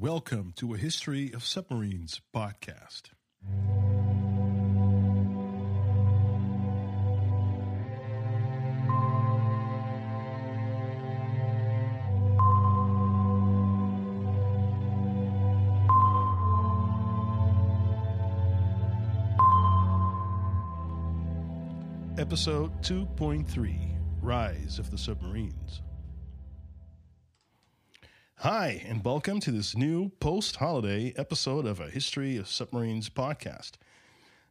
Welcome to a History of Submarines podcast. Episode 2.3, Rise of the Submarines. Hi, and welcome to this new post-holiday episode of a History of Submarines podcast.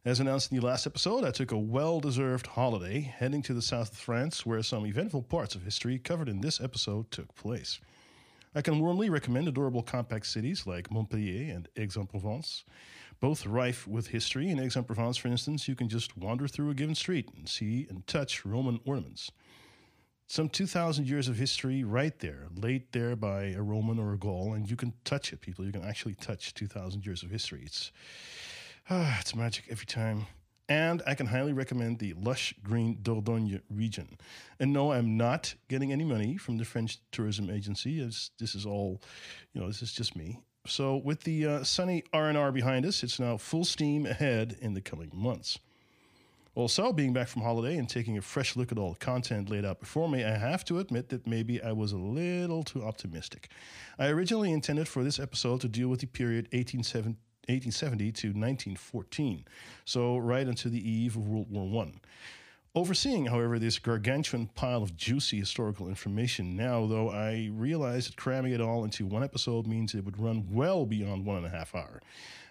As announced in the last episode, I took a well-deserved holiday, heading to the south of France, where some eventful parts of history covered in this episode took place. I can warmly recommend adorable compact cities like Montpellier and Aix-en-Provence, both rife with history. In Aix-en-Provence, for instance, you can just wander through a given street and see and touch Roman ornaments. Some 2,000 years of history right there, laid there by a Roman or a Gaul, and you can touch it, people. You can actually touch 2,000 years of history. It's magic every time. And I can highly recommend the lush green Dordogne region. And no, I'm not getting any money from the French tourism agency. This is all, this is just me. So with the sunny R&R behind us, it's now full steam ahead in the coming months. Also, being back from holiday and taking a fresh look at all the content laid out before me, I have to admit that maybe I was a little too optimistic. I originally intended for this episode to deal with the period 1870 to 1914, so right unto the eve of World War I. Overseeing, however, this gargantuan pile of juicy historical information now, though, I realized that cramming it all into one episode means it would run well beyond 1.5 hours.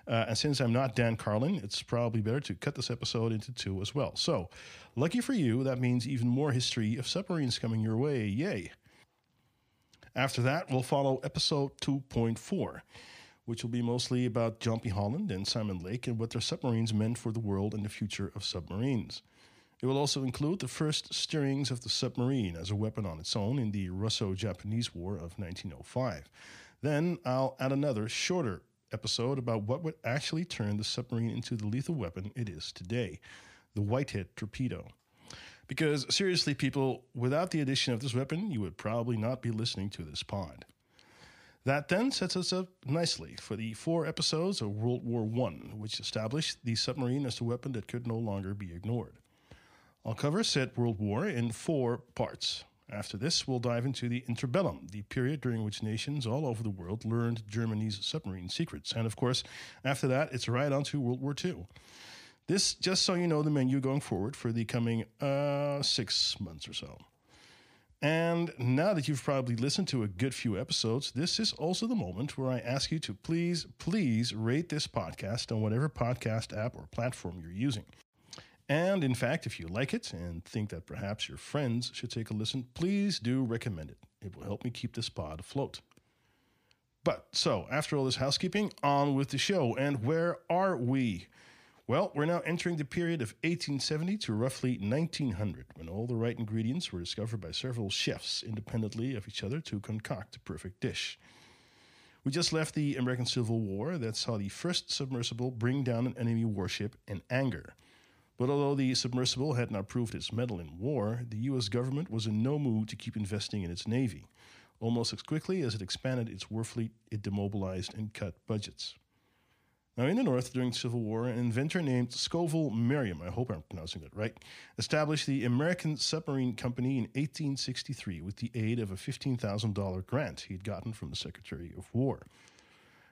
And since I'm not Dan Carlin, it's probably better to cut this episode into two as well. So, lucky for you, that means even more history of submarines coming your way. Yay! After that, we'll follow episode 2.4, which will be mostly about John P. Holland and Simon Lake and what their submarines meant for the world and the future of submarines. It will also include the first stirrings of the submarine as a weapon on its own in the Russo-Japanese War of 1905. Then I'll add another, shorter episode about what would actually turn the submarine into the lethal weapon it is today, the Whitehead torpedo. Because seriously, people, without the addition of this weapon, you would probably not be listening to this pod. That then sets us up nicely for the four episodes of World War I, which established the submarine as the weapon that could no longer be ignored. I'll cover said World War in four parts. After this, we'll dive into the interbellum, the period during which nations all over the world learned Germany's submarine secrets. And of course, after that, it's right on to World War II. This, just so you know, the menu going forward for the coming 6 months or so. And now that you've probably listened to a good few episodes, this is also the moment where I ask you to please, please rate this podcast on whatever podcast app or platform you're using. And in fact, if you like it and think that perhaps your friends should take a listen, please do recommend it. It will help me keep this pod afloat. But so, after all this housekeeping, on with the show. And where are we? Well, we're now entering the period of 1870 to roughly 1900, when all the right ingredients were discovered by several chefs independently of each other to concoct the perfect dish. We just left the American Civil War that saw the first submersible bring down an enemy warship in anger. But although the submersible had not proved its mettle in war, the U.S. government was in no mood to keep investing in its navy. Almost as quickly as it expanded its war fleet, it demobilized and cut budgets. Now, in the North, during the Civil War, an inventor named Scoville Merriam, I hope I'm pronouncing that right, established the American Submarine Company in 1863 with the aid of a $15,000 grant he had gotten from the Secretary of War.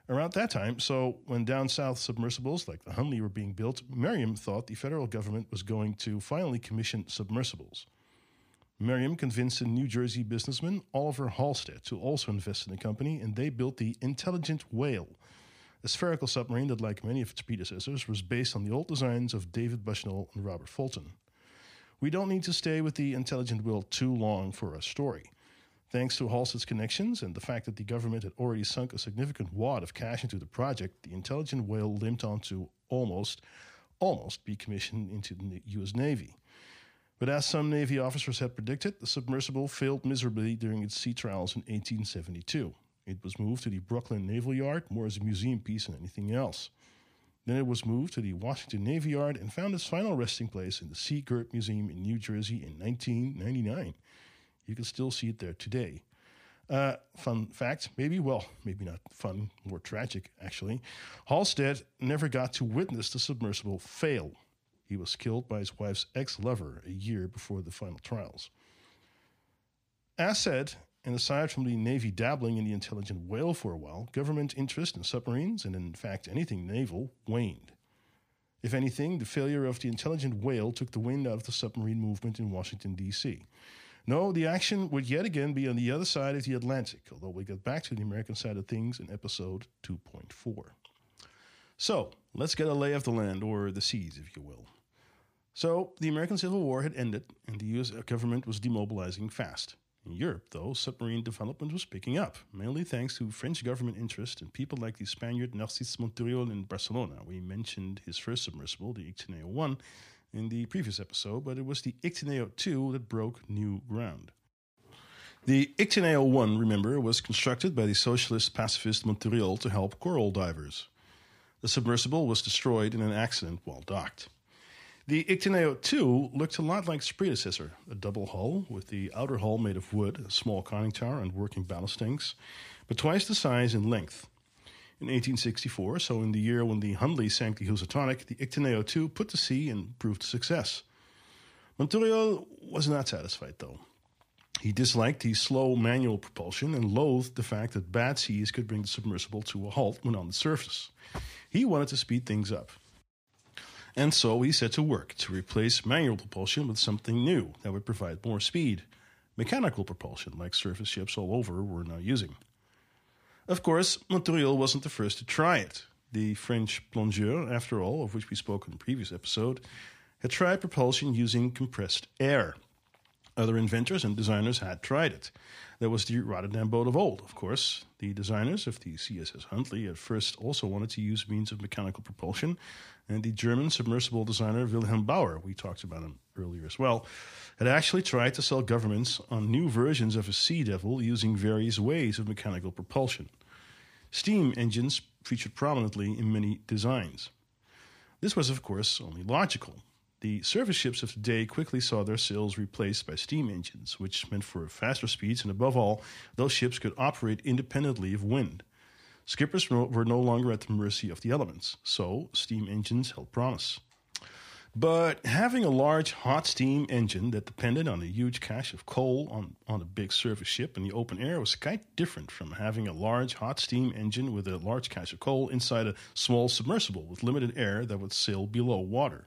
Around that time, so when down south submersibles like the Hunley were being built, Merriam thought the federal government was going to finally commission submersibles. Merriam convinced a New Jersey businessman, Oliver Halstead, to also invest in the company, and they built the Intelligent Whale, a spherical submarine that, like many of its predecessors, was based on the old designs of David Bushnell and Robert Fulton. We don't need to stay with the Intelligent Whale too long for our story. Thanks to Halstead's connections and the fact that the government had already sunk a significant wad of cash into the project, the Intelligent Whale limped on to almost be commissioned into the U.S. Navy. But as some Navy officers had predicted, the submersible failed miserably during its sea trials in 1872. It was moved to the Brooklyn Naval Yard, more as a museum piece than anything else. Then it was moved to the Washington Navy Yard and found its final resting place in the Sea Girt Museum in New Jersey in 1999. You can still see it there today. Fun fact, maybe, well, maybe not fun, more tragic, actually. Halstead never got to witness the submersible fail. He was killed by his wife's ex-lover a year before the final trials. As said, and aside from the Navy dabbling in the intelligent whale for a while, government interest in submarines, and in fact anything naval, waned. If anything, the failure of the intelligent whale took the wind out of the submarine movement in Washington, D.C. No, the action would yet again be on the other side of the Atlantic, although we get back to the American side of things in episode 2.4. So, let's get a lay of the land, or the seas, if you will. So, the American Civil War had ended, and the U.S. government was demobilizing fast. In Europe, though, submarine development was picking up, mainly thanks to French government interest and people like the Spaniard Narcís Monturiol in Barcelona. We mentioned his first submersible, the Ictíneo I, in the previous episode, but it was the Ictíneo II that broke new ground. The Ictíneo I, remember, was constructed by the socialist pacifist Monturiol to help coral divers. The submersible was destroyed in an accident while docked. The Ictíneo II looked a lot like its predecessor, a double hull with the outer hull made of wood, a small conning tower and working ballast tanks, but twice the size in length. In 1864, so in the year when the Hunley sank the Housatonic, the Ictíneo II put to sea and proved a success. Monturiol was not satisfied, though. He disliked the slow manual propulsion and loathed the fact that bad seas could bring the submersible to a halt when on the surface. He wanted to speed things up. And so he set to work to replace manual propulsion with something new that would provide more speed. Mechanical propulsion, like surface ships all over were now using. Of course, Monturiol wasn't the first to try it. The French plongeur, after all, of which we spoke in the previous episode, had tried propulsion using compressed air. Other inventors and designers had tried it. There was the Rotterdam boat of old, of course. The designers of the CSS Hunley at first also wanted to use means of mechanical propulsion, and the German submersible designer Wilhelm Bauer, we talked about him earlier as well, had actually tried to sell governments on new versions of a Sea Devil using various ways of mechanical propulsion. Steam engines featured prominently in many designs. This was, of course, only logical. The surface ships of today quickly saw their sails replaced by steam engines, which meant for faster speeds, and above all, those ships could operate independently of wind. Skippers were no longer at the mercy of the elements, so steam engines held promise. But having a large hot steam engine that depended on a huge cache of coal on a big surface ship in the open air was quite different from having a large hot steam engine with a large cache of coal inside a small submersible with limited air that would sail below water.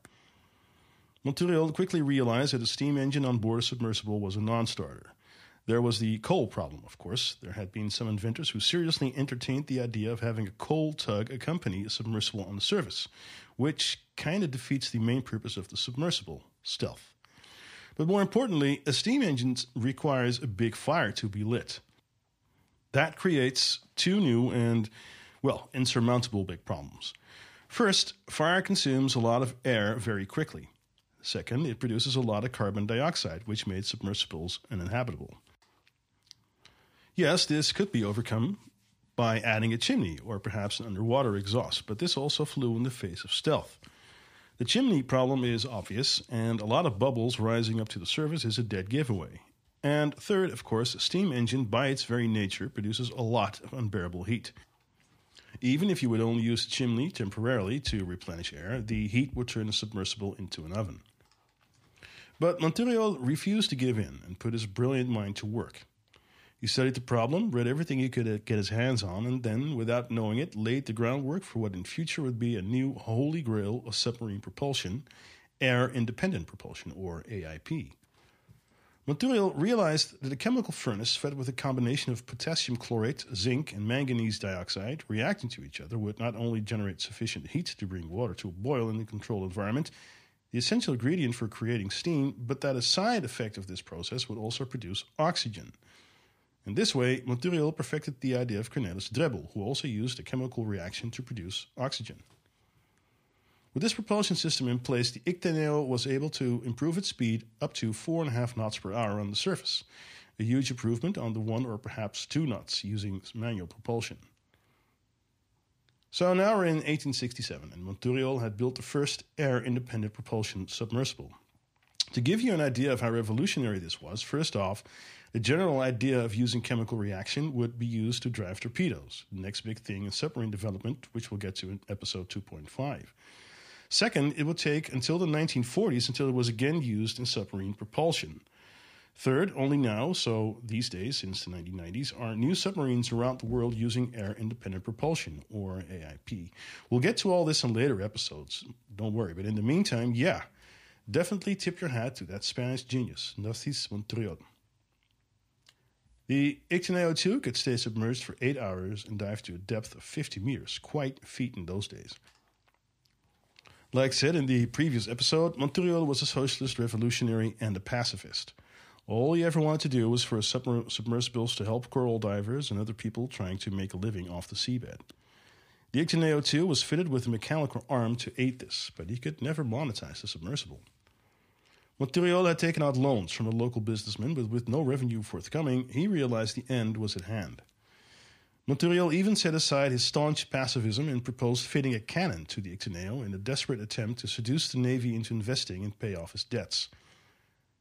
Monturiol quickly realized that a steam engine on board a submersible was a non-starter. There was the coal problem, of course. There had been some inventors who seriously entertained the idea of having a coal tug accompany a submersible on the surface, which kind of defeats the main purpose of the submersible, stealth. But more importantly, a steam engine requires a big fire to be lit. That creates two new and, well, insurmountable big problems. First, fire consumes a lot of air very quickly. Second, it produces a lot of carbon dioxide, which made submersibles uninhabitable. Yes, this could be overcome by adding a chimney or perhaps an underwater exhaust, but this also flew in the face of stealth. The chimney problem is obvious, and a lot of bubbles rising up to the surface is a dead giveaway. And third, of course, a steam engine, by its very nature, produces a lot of unbearable heat. Even if you would only use the chimney temporarily to replenish air, the heat would turn the submersible into an oven. But Monturiol refused to give in and put his brilliant mind to work. He studied the problem, read everything he could get his hands on, and then, without knowing it, laid the groundwork for what in future would be a new holy grail of submarine propulsion, air-independent propulsion, or AIP. Monturiol realized that a chemical furnace fed with a combination of potassium chlorate, zinc, and manganese dioxide reacting to each other would not only generate sufficient heat to bring water to a boil in a controlled environment, the essential ingredient for creating steam, but that a side effect of this process would also produce oxygen. In this way, Monturiol perfected the idea of Cornelis Drebbel, who also used a chemical reaction to produce oxygen. With this propulsion system in place, the Ictíneo was able to improve its speed up to 4.5 knots per hour on the surface, a huge improvement on the 1 or perhaps 2 knots using manual propulsion. So now we're in 1867, and Monturiol had built the first air-independent propulsion submersible. To give you an idea of how revolutionary this was, first off, The general idea of using chemical reaction would be used to drive torpedoes, the next big thing in submarine development, which we'll get to in episode 2.5. Second, it would take until the 1940s until it was again used in submarine propulsion. Third, only now, so these days, since the 1990s, are new submarines around the world using air-independent propulsion, or AIP. We'll get to all this in later episodes, don't worry. But in the meantime, yeah, definitely tip your hat to that Spanish genius, Narcís Monturiol. The Ictíneo II could stay submerged for 8 hours and dive to a depth of 50 meters, quite a feat in those days. Like said in the previous episode, Monturiol was a socialist revolutionary and a pacifist. All he ever wanted to do was for submersibles to help coral divers and other people trying to make a living off the seabed. The Ictíneo II was fitted with a mechanical arm to aid this, but he could never monetize the submersible. Monturiol had taken out loans from a local businessman, but with no revenue forthcoming, he realized the end was at hand. Monturiol even set aside his staunch pacifism and proposed fitting a cannon to the Ictíneo in a desperate attempt to seduce the Navy into investing and pay off his debts.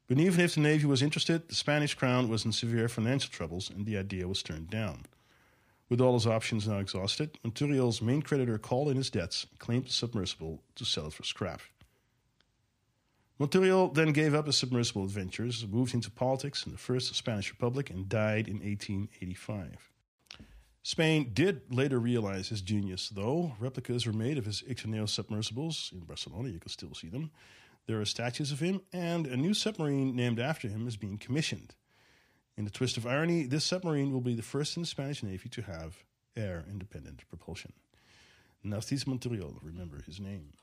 But even if the Navy was interested, the Spanish crown was in severe financial troubles and the idea was turned down. With all his options now exhausted, Monturiol's main creditor called in his debts and claimed the submersible to sell it for scrap. Monturiol then gave up his submersible adventures, moved into politics in the First Spanish Republic, and died in 1885. Spain did later realize his genius, though. Replicas were made of his Ictíneo submersibles. In Barcelona, you can still see them. There are statues of him, and a new submarine named after him is being commissioned. In a twist of irony, this submarine will be the first in the Spanish Navy to have air-independent propulsion. Narcís Monturiol, remember his name.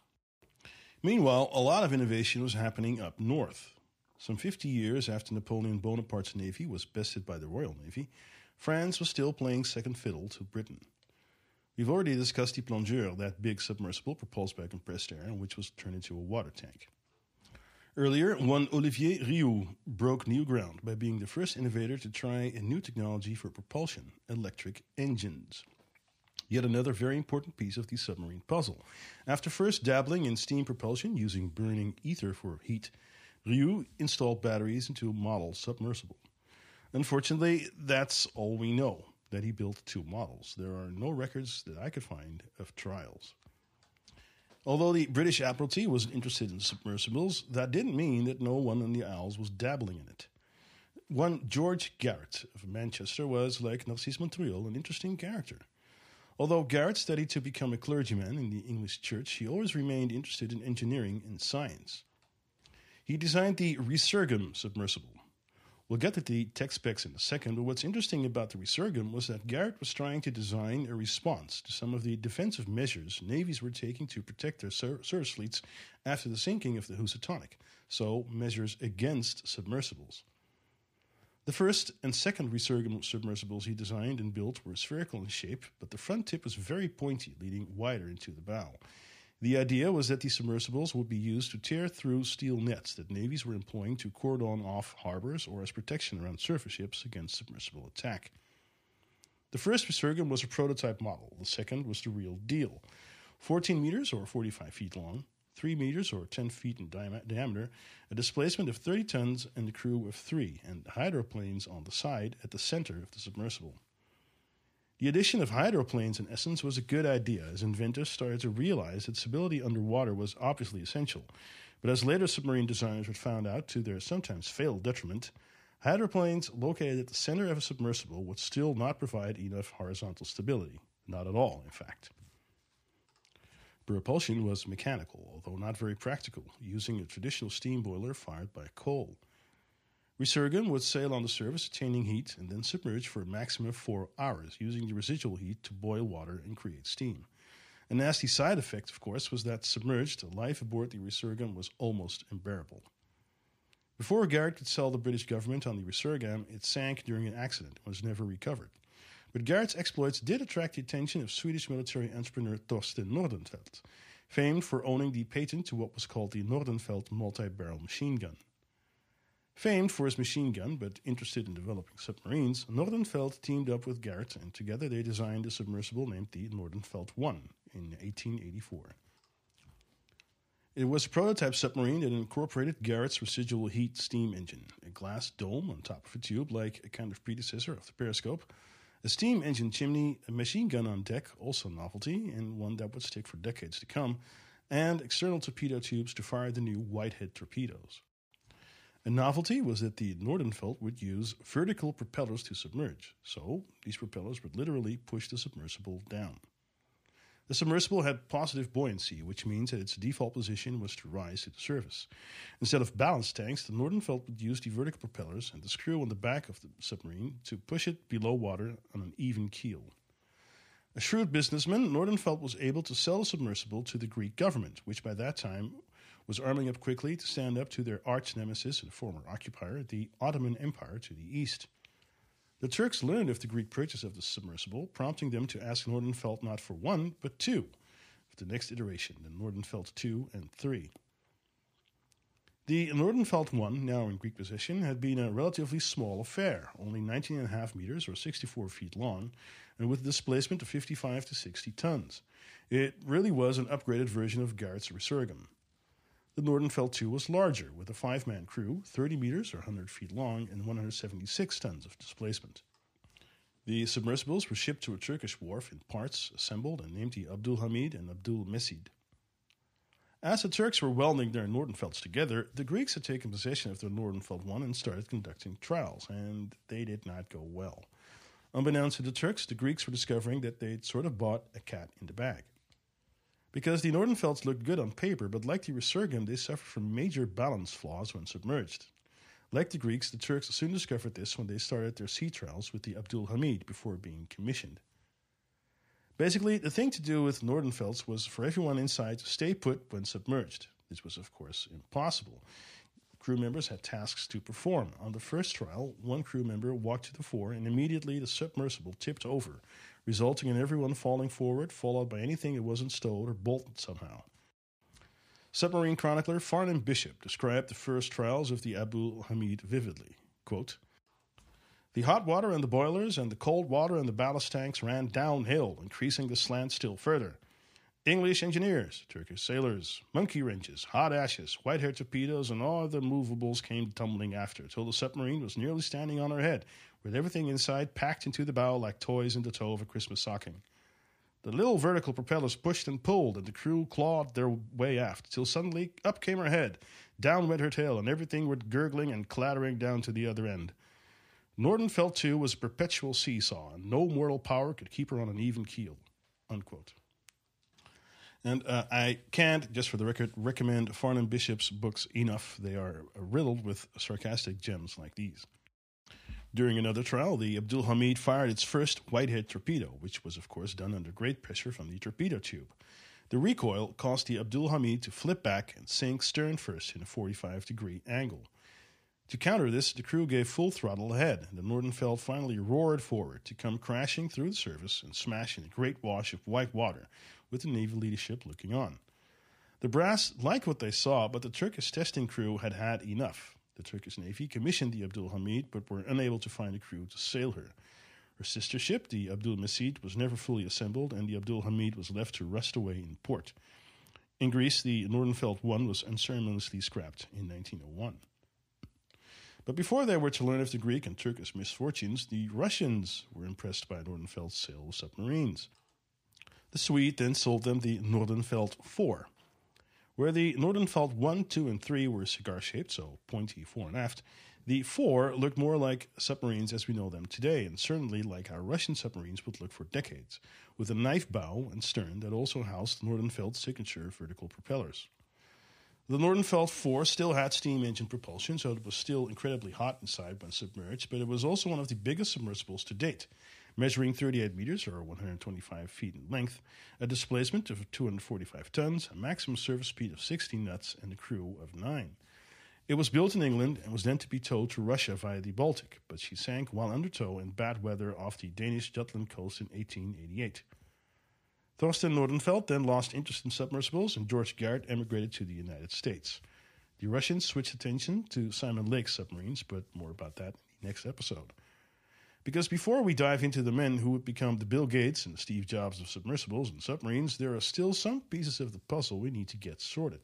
Meanwhile, a lot of innovation was happening up north. Some 50 years after Napoleon Bonaparte's Navy was bested by the Royal Navy, France was still playing second fiddle to Britain. We've already discussed the Plongeur, that big submersible propelled by compressed air, which was turned into a water tank. Earlier, one Olivier Riou broke new ground by being the first innovator to try a new technology for propulsion, electric engines. Yet another very important piece of the submarine puzzle. After first dabbling in steam propulsion using burning ether for heat, Riou installed batteries into a model submersible. Unfortunately, that's all we know, that he built two models. There are no records that I could find of trials. Although the British Admiralty was interested in submersibles, that didn't mean that no one in the Isles was dabbling in it. One George Garrett of Manchester was, like Narcís Monturiol, an interesting character. Although Garrett studied to become a clergyman in the English church, he always remained interested in engineering and science. He designed the Resurgam submersible. We'll get to the tech specs in a second, but what's interesting about the Resurgam was that Garrett was trying to design a response to some of the defensive measures navies were taking to protect their service fleets after the sinking of the Housatonic, so measures against submersibles. The first and second Resurgam submersibles he designed and built were spherical in shape, but the front tip was very pointy, leading wider into the bow. The idea was that these submersibles would be used to tear through steel nets that navies were employing to cordon off harbors or as protection around surface ships against submersible attack. The first Resurgam was a prototype model. The second was the real deal. 14 meters or 45 feet long, 3 meters or 10 feet in diameter, a displacement of 30 tons and a crew of 3, and hydroplanes on the side at the center of the submersible. The addition of hydroplanes, in essence, was a good idea, as inventors started to realize that stability underwater was obviously essential. But as later submarine designers would find out, to their sometimes fatal detriment, hydroplanes located at the center of a submersible would still not provide enough horizontal stability. Not at all, in fact. Propulsion was mechanical, although not very practical, using a traditional steam boiler fired by coal. Resurgam would sail on the surface, attaining heat, and then submerge for a maximum of 4 hours, using the residual heat to boil water and create steam. A nasty side effect, of course, was that submerged, life aboard the Resurgam was almost unbearable. Before Garrett could sell the British government on the Resurgam, it sank during an accident and was never recovered. But Garrett's exploits did attract the attention of Swedish military entrepreneur Thorsten Nordenfelt, famed for owning the patent to what was called the Nordenfelt multi-barrel machine gun. Famed for his machine gun, but interested in developing submarines, Nordenfelt teamed up with Garrett, and together they designed a submersible named the Nordenfelt I in 1884. It was a prototype submarine that incorporated Garrett's residual heat steam engine, a glass dome on top of a tube like a kind of predecessor of the periscope, a steam engine chimney, a machine gun on deck, also a novelty, and one that would stick for decades to come, and external torpedo tubes to fire the new Whitehead torpedoes. A novelty was that the Nordenfelt would use vertical propellers to submerge, so these propellers would literally push the submersible down. The submersible had positive buoyancy, which means that its default position was to rise to the surface. Instead of balance tanks, the Nordenfelt would use the vertical propellers and the screw on the back of the submarine to push it below water on an even keel. A shrewd businessman, Nordenfelt was able to sell the submersible to the Greek government, which by that time was arming up quickly to stand up to their arch-nemesis and former occupier, the Ottoman Empire to the east. The Turks learned of the Greek purchase of the submersible, prompting them to ask Nordenfelt not for one, but two, for the next iteration, the Nordenfelt II and III. The Nordenfelt I, now in Greek possession, had been a relatively small affair, only 19.5 meters or 64 feet long, and with a displacement of 55 to 60 tons. It really was an upgraded version of Garrett's Resurgam. The Nordenfelt II was larger, with a 5-man crew, 30 meters or 100 feet long, and 176 tons of displacement. The submersibles were shipped to a Turkish wharf in parts, assembled, and named the Abdul Hamid and Abdul Mecid. As the Turks were welding their Nordenfelts together, the Greeks had taken possession of their Nordenfelt I and started conducting trials, and they did not go well. Unbeknownst to the Turks, the Greeks were discovering that they'd sort of bought a cat in the bag. Because the Nordenfelts looked good on paper, but like the Resurgam, they suffered from major balance flaws when submerged. Like the Greeks, the Turks soon discovered this when they started their sea trials with the Abdul Hamid before being commissioned. Basically, the thing to do with Nordenfelts was for everyone inside to stay put when submerged. This was, of course, impossible. Crew members had tasks to perform. On the first trial, one crew member walked to the fore and immediately the submersible tipped over, resulting in everyone falling forward, followed by anything that wasn't stowed or bolted somehow. Submarine chronicler Farnham Bishop described the first trials of the Abdul Hamid vividly. Quote, "The hot water and the boilers and the cold water and the ballast tanks ran downhill, increasing the slant still further. English engineers, Turkish sailors, monkey wrenches, hot ashes, white-haired torpedoes, and all the movables came tumbling after, till the submarine was nearly standing on her head, with everything inside packed into the bow like toys in the toe of a Christmas stocking. The little vertical propellers pushed and pulled, and the crew clawed their way aft, till suddenly up came her head, down went her tail, and everything went gurgling and clattering down to the other end. Nordenfelt II was a perpetual seesaw, and no mortal power could keep her on an even keel." Unquote. And I can't, just for the record, recommend Farnham Bishop's books enough. They are riddled with sarcastic gems like these. During another trial, the Abdul Hamid fired its first Whitehead torpedo, which was, of course, done under great pressure from the torpedo tube. The recoil caused the Abdul Hamid to flip back and sink stern first in a 45-degree angle. To counter this, the crew gave full throttle ahead, and the Nordenfelt finally roared forward to come crashing through the surface and smash in a great wash of white water, with the naval leadership looking on. The brass liked what they saw, but the Turkish testing crew had had enough. The Turkish Navy commissioned the Abdul Hamid, but were unable to find a crew to sail her. Her sister ship, the Abdul Mecid, was never fully assembled, and the Abdul Hamid was left to rust away in port. In Greece, the Nordenfelt I was unceremoniously scrapped in 1901. But before they were to learn of the Greek and Turkish misfortunes, the Russians were impressed by Nordenfelt's sale of submarines. The Swede then sold them the Nordenfelt IV. Where the Nordenfelt I, II, and III were cigar-shaped, so pointy fore and aft, the IV looked more like submarines as we know them today, and certainly like how Russian submarines would look for decades, with a knife bow and stern that also housed Nordenfelt's signature vertical propellers. The Nordenfelt IV still had steam engine propulsion, so it was still incredibly hot inside when submerged, but it was also one of the biggest submersibles to date, measuring 38 meters or 125 feet in length, a displacement of 245 tons, a maximum service speed of 60 knots, and a crew of 9. It was built in England and was then to be towed to Russia via the Baltic, but she sank while under tow in bad weather off the Danish Jutland coast in 1888. Thorsten Nordenfelt then lost interest in submersibles, and George Garrett emigrated to the United States. The Russians switched attention to Simon Lake's submarines, but more about that in the next episode. Because before we dive into the men who would become the Bill Gates and the Steve Jobs of submersibles and submarines, there are still some pieces of the puzzle we need to get sorted.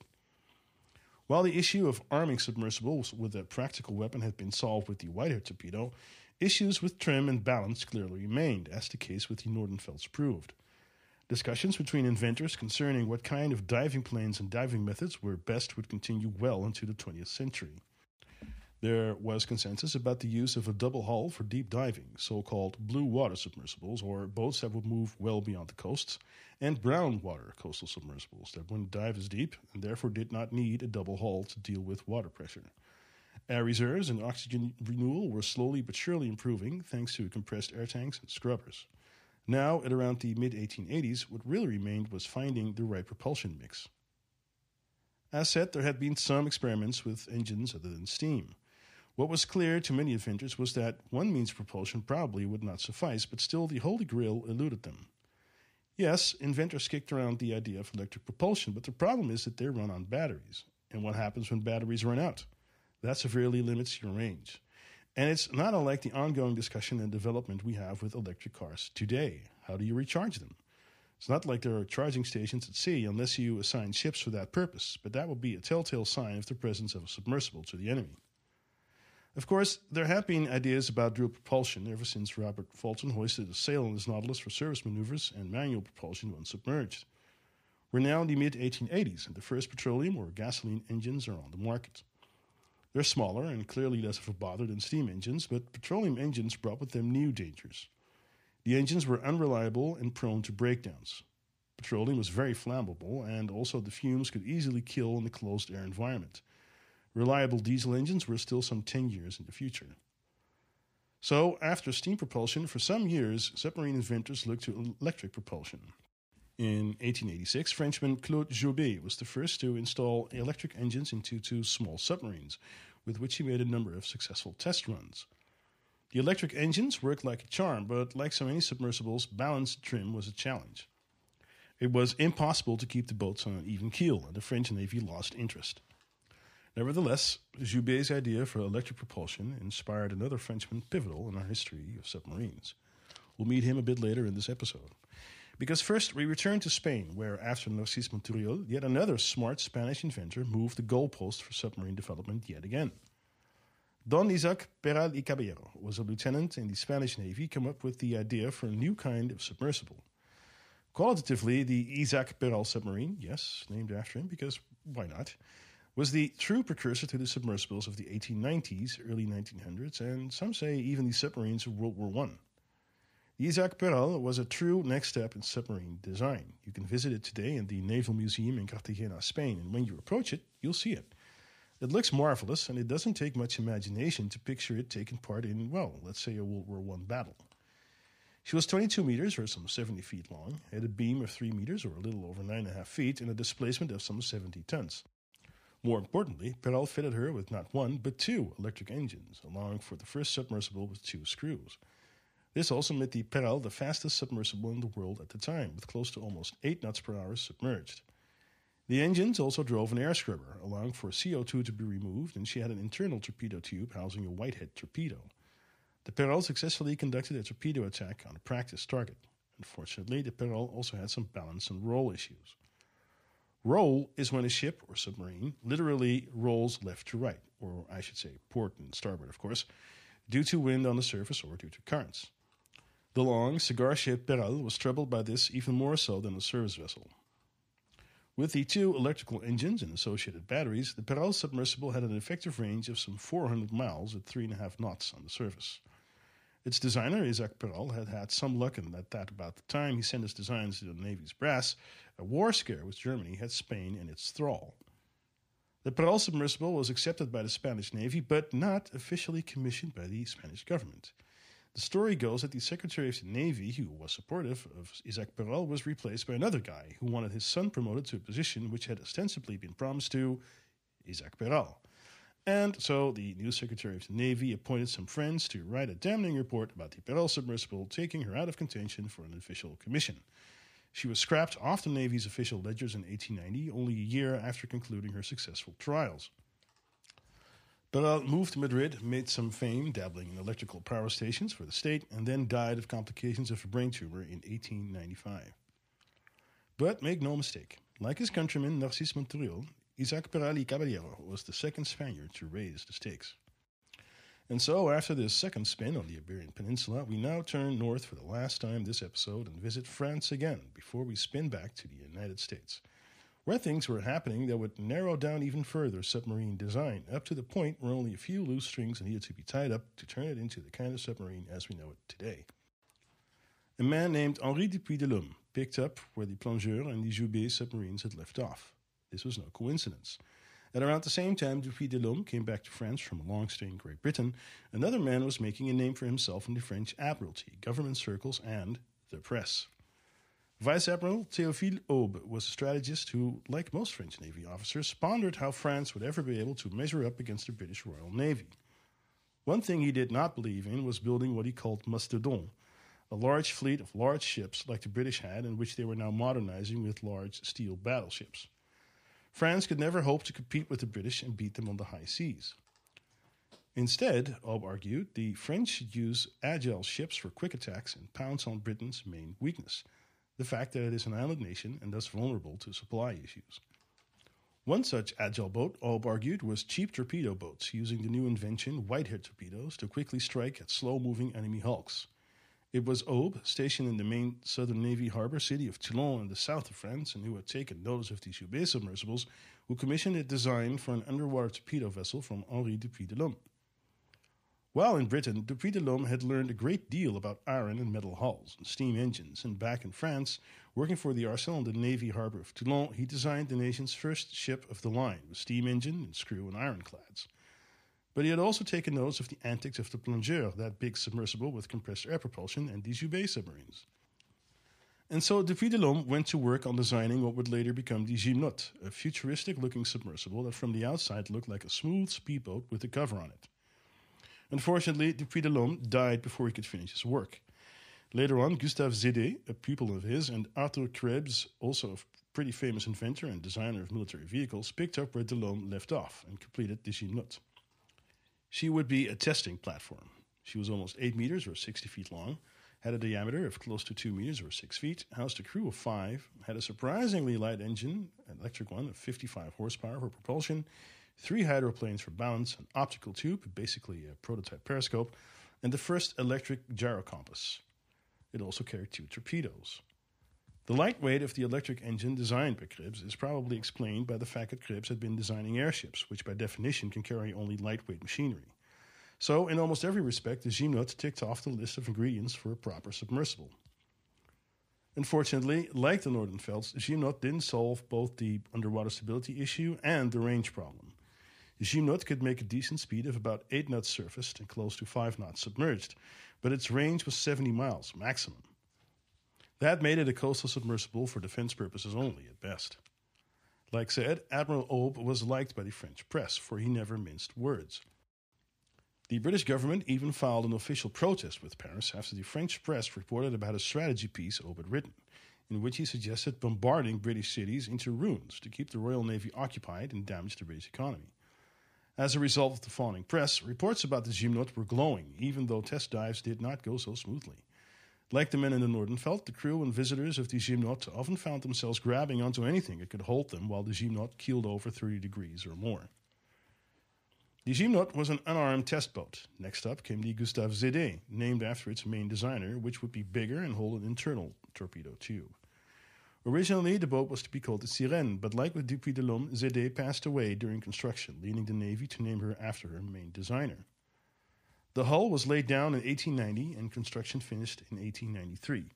While the issue of arming submersibles with a practical weapon had been solved with the Whitehead torpedo, issues with trim and balance clearly remained, as the case with the Nordenfelts proved. Discussions between inventors concerning what kind of diving planes and diving methods were best would continue well into the 20th century. There was consensus about the use of a double hull for deep diving, so-called blue water submersibles, or boats that would move well beyond the coasts, and brown water coastal submersibles that wouldn't dive as deep and therefore did not need a double hull to deal with water pressure. Air reserves and oxygen renewal were slowly but surely improving thanks to compressed air tanks and scrubbers. Now, at around the mid-1880s, what really remained was finding the right propulsion mix. As said, there had been some experiments with engines other than steam. What was clear to many inventors was that one means of propulsion probably would not suffice, but still the Holy Grail eluded them. Yes, inventors kicked around the idea of electric propulsion, but the problem is that they run on batteries. And what happens when batteries run out? That severely limits your range. And it's not unlike the ongoing discussion and development we have with electric cars today. How do you recharge them? It's not like there are charging stations at sea unless you assign ships for that purpose, but that would be a telltale sign of the presence of a submersible to the enemy. Of course, there have been ideas about dual propulsion ever since Robert Fulton hoisted a sail on his Nautilus for service maneuvers and manual propulsion when submerged. We're now in the mid-1880s, and the first petroleum or gasoline engines are on the market. They're smaller and clearly less of a bother than steam engines, but petroleum engines brought with them new dangers. The engines were unreliable and prone to breakdowns. Petroleum was very flammable, and also the fumes could easily kill in the closed-air environment. Reliable diesel engines were still some 10 years in the future. So, after steam propulsion, for some years, submarine inventors looked to electric propulsion. In 1886, Frenchman Claude Goubet was the first to install electric engines into two small submarines, with which he made a number of successful test runs. The electric engines worked like a charm, but like so many submersibles, balance and trim was a challenge. It was impossible to keep the boats on an even keel, and the French Navy lost interest. Nevertheless, Goubet's idea for electric propulsion inspired another Frenchman pivotal in our history of submarines. We'll meet him a bit later in this episode. Because first, we return to Spain, where after Narcís Monturiol, yet another smart Spanish inventor moved the goalpost for submarine development yet again. Don Isaac Peral y Caballero was a lieutenant in the Spanish Navy come up with the idea for a new kind of submersible. Qualitatively, the Isaac Peral submarine, yes, named after him because why not, was the true precursor to the submersibles of the 1890s, early 1900s, and some say even the submarines of World War I. The Isaac Peral was a true next step in submarine design. You can visit it today in the Naval Museum in Cartagena, Spain, and when you approach it, you'll see it. It looks marvelous, and it doesn't take much imagination to picture it taking part in, well, let's say a World War I battle. She was 22 meters, or some 70 feet long, had a beam of 3 meters, or a little over 9.5 feet, and a displacement of some 70 tons. More importantly, Peral fitted her with not one, but two electric engines, allowing for the first submersible with two screws. This also made the Peral the fastest submersible in the world at the time, with close to almost 8 knots per hour submerged. The engines also drove an air scrubber, allowing for CO2 to be removed, and she had an internal torpedo tube housing a Whitehead torpedo. The Peral successfully conducted a torpedo attack on a practice target. Unfortunately, the Peral also had some balance and roll issues. Roll is when a ship or submarine literally rolls left to right, or I should say port and starboard, of course, due to wind on the surface or due to currents. The long, cigar-shaped Peral was troubled by this even more so than a service vessel. With the two electrical engines and associated batteries, the Peral submersible had an effective range of some 400 miles at 3.5 knots on the surface. Its designer, Isaac Peral, had had some luck in that about the time he sent his designs to the Navy's brass, a war scare with Germany had Spain in its thrall. The Peral submersible was accepted by the Spanish Navy, but not officially commissioned by the Spanish government. The story goes that the Secretary of the Navy, who was supportive of Isaac Peral, was replaced by another guy who wanted his son promoted to a position which had ostensibly been promised to Isaac Peral. And so the new Secretary of the Navy appointed some friends to write a damning report about the Peral submersible, taking her out of contention for an official commission. She was scrapped off the Navy's official ledgers in 1890, only a year after concluding her successful trials. Peral moved to Madrid, made some fame dabbling in electrical power stations for the state, and then died of complications of a brain tumor in 1895. But make no mistake, like his countryman Narcís Monturiol, Isaac Peral y Caballero was the second Spaniard to raise the stakes. And so, after this second spin on the Iberian Peninsula, we now turn north for the last time this episode and visit France again before we spin back to the United States, where things were happening that would narrow down even further submarine design, up to the point where only a few loose strings needed to be tied up to turn it into the kind of submarine as we know it today. A man named Henri Dupuy de Lôme picked up where the Plongeur and the Goubet submarines had left off. This was no coincidence. At around the same time Dupuy de Lôme came back to France from a long stay in Great Britain, another man was making a name for himself in the French Admiralty, government circles, and the press. Vice-Admiral Théophile Aube was a strategist who, like most French Navy officers, pondered how France would ever be able to measure up against the British Royal Navy. One thing he did not believe in was building what he called mastodons, a large fleet of large ships like the British had and which they were now modernizing with large steel battleships. France could never hope to compete with the British and beat them on the high seas. Instead, Aube argued, the French should use agile ships for quick attacks and pounce on Britain's main weakness, the fact that it is an island nation and thus vulnerable to supply issues. One such agile boat, Aube argued, was cheap torpedo boats using the new invention Whitehead torpedoes to quickly strike at slow-moving enemy hulks. It was Aube, stationed in the main southern Navy harbor city of Toulon in the south of France and who had taken notice of the Goubet submersibles, who commissioned a design for an underwater torpedo vessel from Henri Dupuy de Lôme. While in Britain, Dupuy de Lôme had learned a great deal about iron and metal hulls and steam engines, and back in France, working for the Arsenal in the Navy harbor of Toulon, he designed the nation's first ship of the line with steam engine and screw and ironclads. But he had also taken notice of the antics of the Plongeur, that big submersible with compressed air propulsion, and the Goubet submarines. And so Dupuy de Lôme went to work on designing what would later become the Gymnote, a futuristic-looking submersible that from the outside looked like a smooth speedboat with a cover on it. Unfortunately, Dupuy de Lôme died before he could finish his work. Later on, Gustave Zédé, a pupil of his, and Arthur Krebs, also a pretty famous inventor and designer of military vehicles, picked up where de Lôme left off and completed the Gymnote. She would be a testing platform. She was almost 8 meters or 60 feet long, had a diameter of close to 2 meters or 6 feet, housed a crew of 5, had a surprisingly light engine, an electric one of 55 horsepower for propulsion, 3 hydroplanes for balance, an optical tube, basically a prototype periscope, and the first electric gyrocompass. It also carried 2 torpedoes. The lightweight of the electric engine designed by Krebs is probably explained by the fact that Krebs had been designing airships, which by definition can carry only lightweight machinery. So, in almost every respect, the Gymnote ticked off the list of ingredients for a proper submersible. Unfortunately, like the Nordenfelts, the Gymnote didn't solve both the underwater stability issue and the range problem. The Gymnote could make a decent speed of about 8 knots surfaced and close to 5 knots submerged, but its range was 70 miles maximum. That made it a coastal submersible for defense purposes only, at best. Like said, Admiral Aube was liked by the French press, for he never minced words. The British government even filed an official protest with Paris after the French press reported about a strategy piece Aube had written, in which he suggested bombarding British cities into ruins to keep the Royal Navy occupied and damage the British economy. As a result of the fawning press, reports about the Gymnote were glowing, even though test dives did not go so smoothly. Like the men in the Nordenfelt, the crew and visitors of the Gymnote often found themselves grabbing onto anything that could hold them while the Gymnote keeled over 30 degrees or more. The Gymnote was an unarmed test boat. Next up came the Gustave Zédé, named after its main designer, which would be bigger and hold an internal torpedo tube. Originally, the boat was to be called the Sirène, but like with Dupuy de Lôme, Zédé passed away during construction, leading the Navy to name her after her main designer. The hull was laid down in 1890 and construction finished in 1893.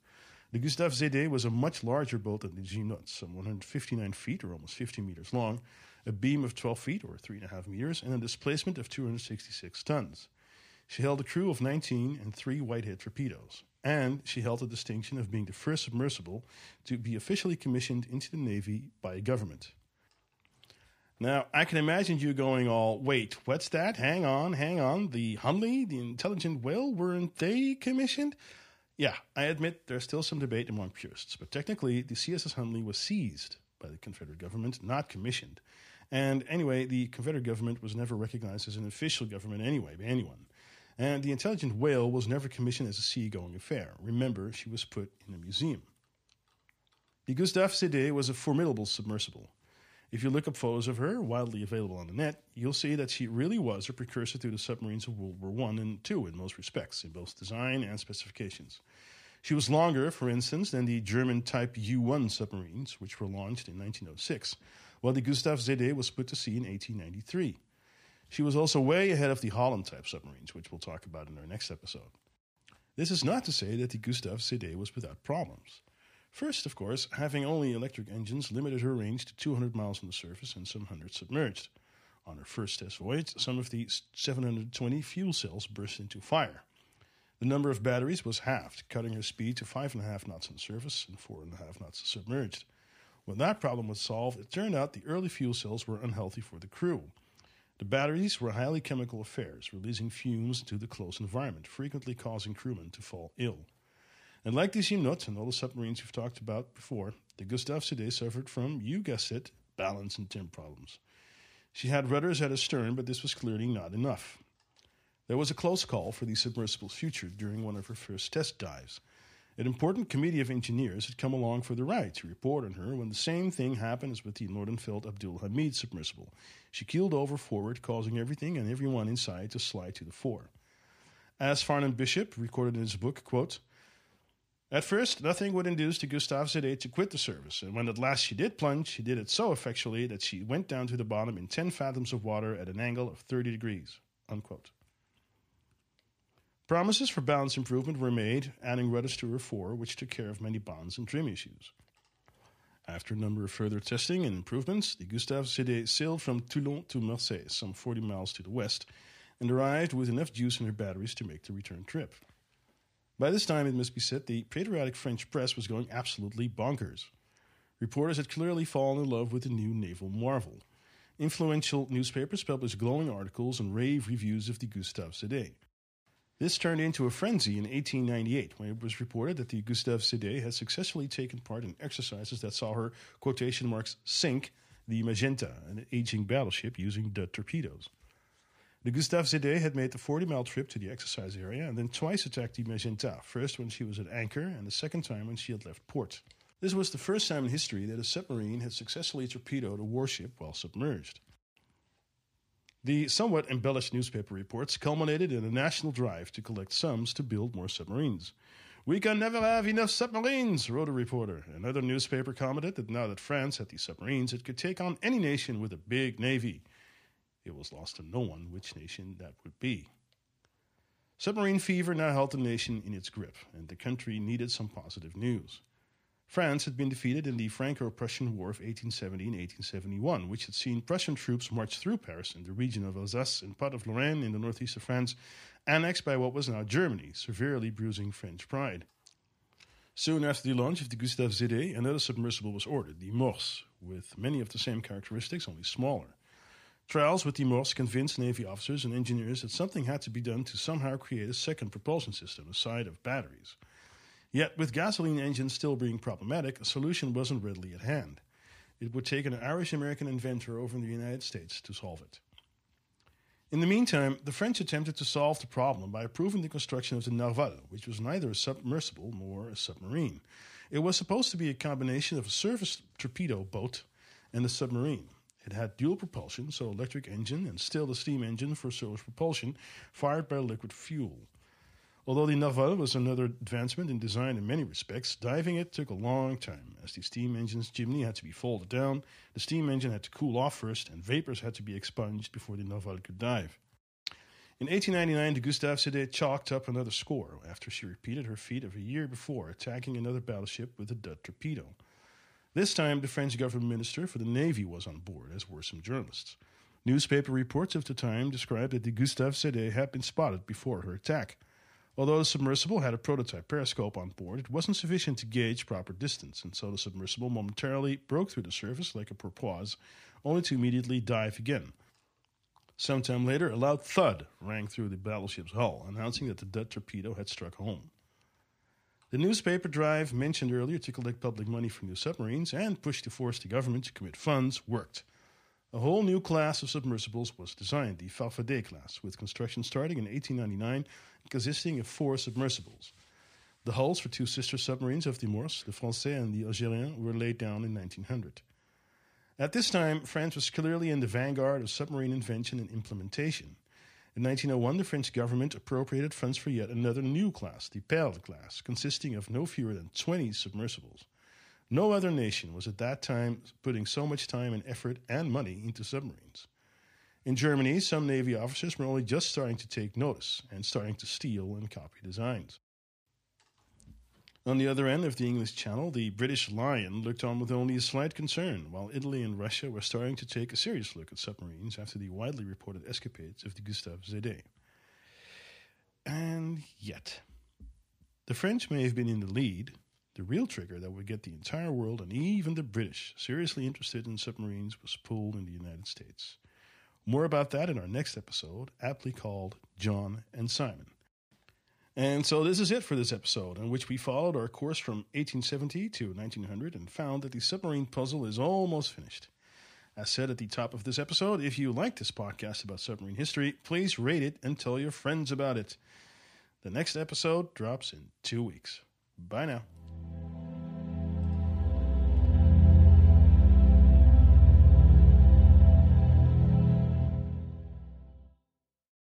The Gustave Zédé was a much larger boat than the Gymnote, some 159 feet or almost 50 meters long, a beam of 12 feet or 3.5 meters, and a displacement of 266 tons. She held a crew of 19 and 3 Whitehead torpedoes, and she held the distinction of being the first submersible to be officially commissioned into the Navy by a government. Now, I can imagine you going all, wait, what's that? Hang on, the Hunley, the Intelligent Whale, weren't they commissioned? Yeah, I admit there's still some debate among purists, but technically the CSS Hunley was seized by the Confederate government, not commissioned. And anyway, the Confederate government was never recognized as an official government anyway by anyone. And the Intelligent Whale was never commissioned as a seagoing affair. Remember, she was put in a museum. The Gustave Zédé was a formidable submersible. If you look up photos of her, widely available on the net, you'll see that she really was a precursor to the submarines of World War I and II in most respects, in both design and specifications. She was longer, for instance, than the German Type U-1 submarines, which were launched in 1906, while the Gustave Zédé was put to sea in 1893. She was also way ahead of the Holland-type submarines, which we'll talk about in our next episode. This is not to say that the Gustave Zédé was without problems. First, of course, having only electric engines limited her range to 200 miles on the surface and some 100 submerged. On her first test voyage, some of the 720 fuel cells burst into fire. The number of batteries was halved, cutting her speed to 5.5 knots on the surface and 4.5 knots submerged. When that problem was solved, it turned out the early fuel cells were unhealthy for the crew. The batteries were highly chemical affairs, releasing fumes into the close environment, frequently causing crewmen to fall ill. And like the Gymnote and all the submarines we've talked about before, the Gustave Zédé suffered from, you guessed it, balance and timber problems. She had rudders at her stern, but this was clearly not enough. There was a close call for the submersible's future during one of her first test dives. An important committee of engineers had come along for the ride to report on her when the same thing happened as with the Nordenfelt Abdul Hamid submersible. She keeled over forward, causing everything and everyone inside to slide to the fore. As Farnham Bishop recorded in his book, quote, "At first, nothing would induce the Gustave Zédé to quit the service, and when at last she did plunge, she did it so effectually that she went down to the bottom in 10 fathoms of water at an angle of 30 degrees." Unquote. Promises for balance improvement were made, adding rudders to her fore, which took care of many bonds and trim issues. After a number of further testing and improvements, the Gustave Zédé sailed from Toulon to Marseille, some 40 miles to the west, and arrived with enough juice in her batteries to make the return trip. By this time, it must be said, the patriotic French press was going absolutely bonkers. Reporters had clearly fallen in love with the new naval marvel. Influential newspapers published glowing articles and rave reviews of the Gustave Zédé. This turned into a frenzy in 1898, when it was reported that the Gustave Zédé had successfully taken part in exercises that saw her, quotation marks, sink the Magenta, an aging battleship using dud torpedoes. The Gustave Zédé had made the 40-mile trip to the exercise area and then twice attacked the Magenta, first when she was at anchor and the second time when she had left port. This was the first time in history that a submarine had successfully torpedoed a warship while submerged. The somewhat embellished newspaper reports culminated in a national drive to collect sums to build more submarines. "We can never have enough submarines," wrote a reporter. Another newspaper commented that now that France had these submarines, it could take on any nation with a big navy. It was lost to no one which nation that would be. Submarine fever now held the nation in its grip, and the country needed some positive news. France had been defeated in the Franco-Prussian War of 1870 and 1871, which had seen Prussian troops march through Paris and the region of Alsace and part of Lorraine in the northeast of France, annexed by what was now Germany, severely bruising French pride. Soon after the launch of the Gustave Zédé, another submersible was ordered, the Morse, with many of the same characteristics, only smaller. Trials with the Morse convinced Navy officers and engineers that something had to be done to somehow create a second propulsion system aside of batteries. Yet, with gasoline engines still being problematic, a solution wasn't readily at hand. It would take an Irish-American inventor over in the United States to solve it. In the meantime, the French attempted to solve the problem by approving the construction of the Narval, which was neither a submersible nor a submarine. It was supposed to be a combination of a surface torpedo boat and a submarine. It had dual propulsion, so electric engine and still a steam engine for surface propulsion, fired by liquid fuel. Although the Narval was another advancement in design in many respects, diving it took a long time, as the steam engine's chimney had to be folded down, the steam engine had to cool off first, and vapors had to be expunged before the Narval could dive. In 1899, the Gustave Zédé chalked up another score, after she repeated her feat of a year before, attacking another battleship with a dud torpedo. This time, the French government minister for the Navy was on board, as were some journalists. Newspaper reports of the time described that the Gustave Zédé had been spotted before her attack. Although the submersible had a prototype periscope on board, it wasn't sufficient to gauge proper distance, and so the submersible momentarily broke through the surface like a porpoise, only to immediately dive again. Sometime later, a loud thud rang through the battleship's hull, announcing that the dud torpedo had struck home. The newspaper drive mentioned earlier to collect public money for new submarines and push to force the government to commit funds worked. A whole new class of submersibles was designed, the Farfadet class, with construction starting in 1899, consisting of 4 submersibles. The hulls for 2 sister submarines of the Morse, the Français and the Algérien, were laid down in 1900. At this time, France was clearly in the vanguard of submarine invention and implementation. In 1901, the French government appropriated funds for yet another new class, the Perle class, consisting of no fewer than 20 submersibles. No other nation was at that time putting so much time and effort and money into submarines. In Germany, some Navy officers were only just starting to take notice and starting to steal and copy designs. On the other end of the English Channel, the British Lion looked on with only a slight concern, while Italy and Russia were starting to take a serious look at submarines after the widely reported escapades of the Gustave Zédé. And yet, the French may have been in the lead. The real trigger that would get the entire world and even the British seriously interested in submarines was pulled in the United States. More about that in our next episode, aptly called John and Simon. And so this is it for this episode, in which we followed our course from 1870 to 1900 and found that the submarine puzzle is almost finished. As said at the top of this episode, if you like this podcast about submarine history, please rate it and tell your friends about it. The next episode drops in 2 weeks. Bye now.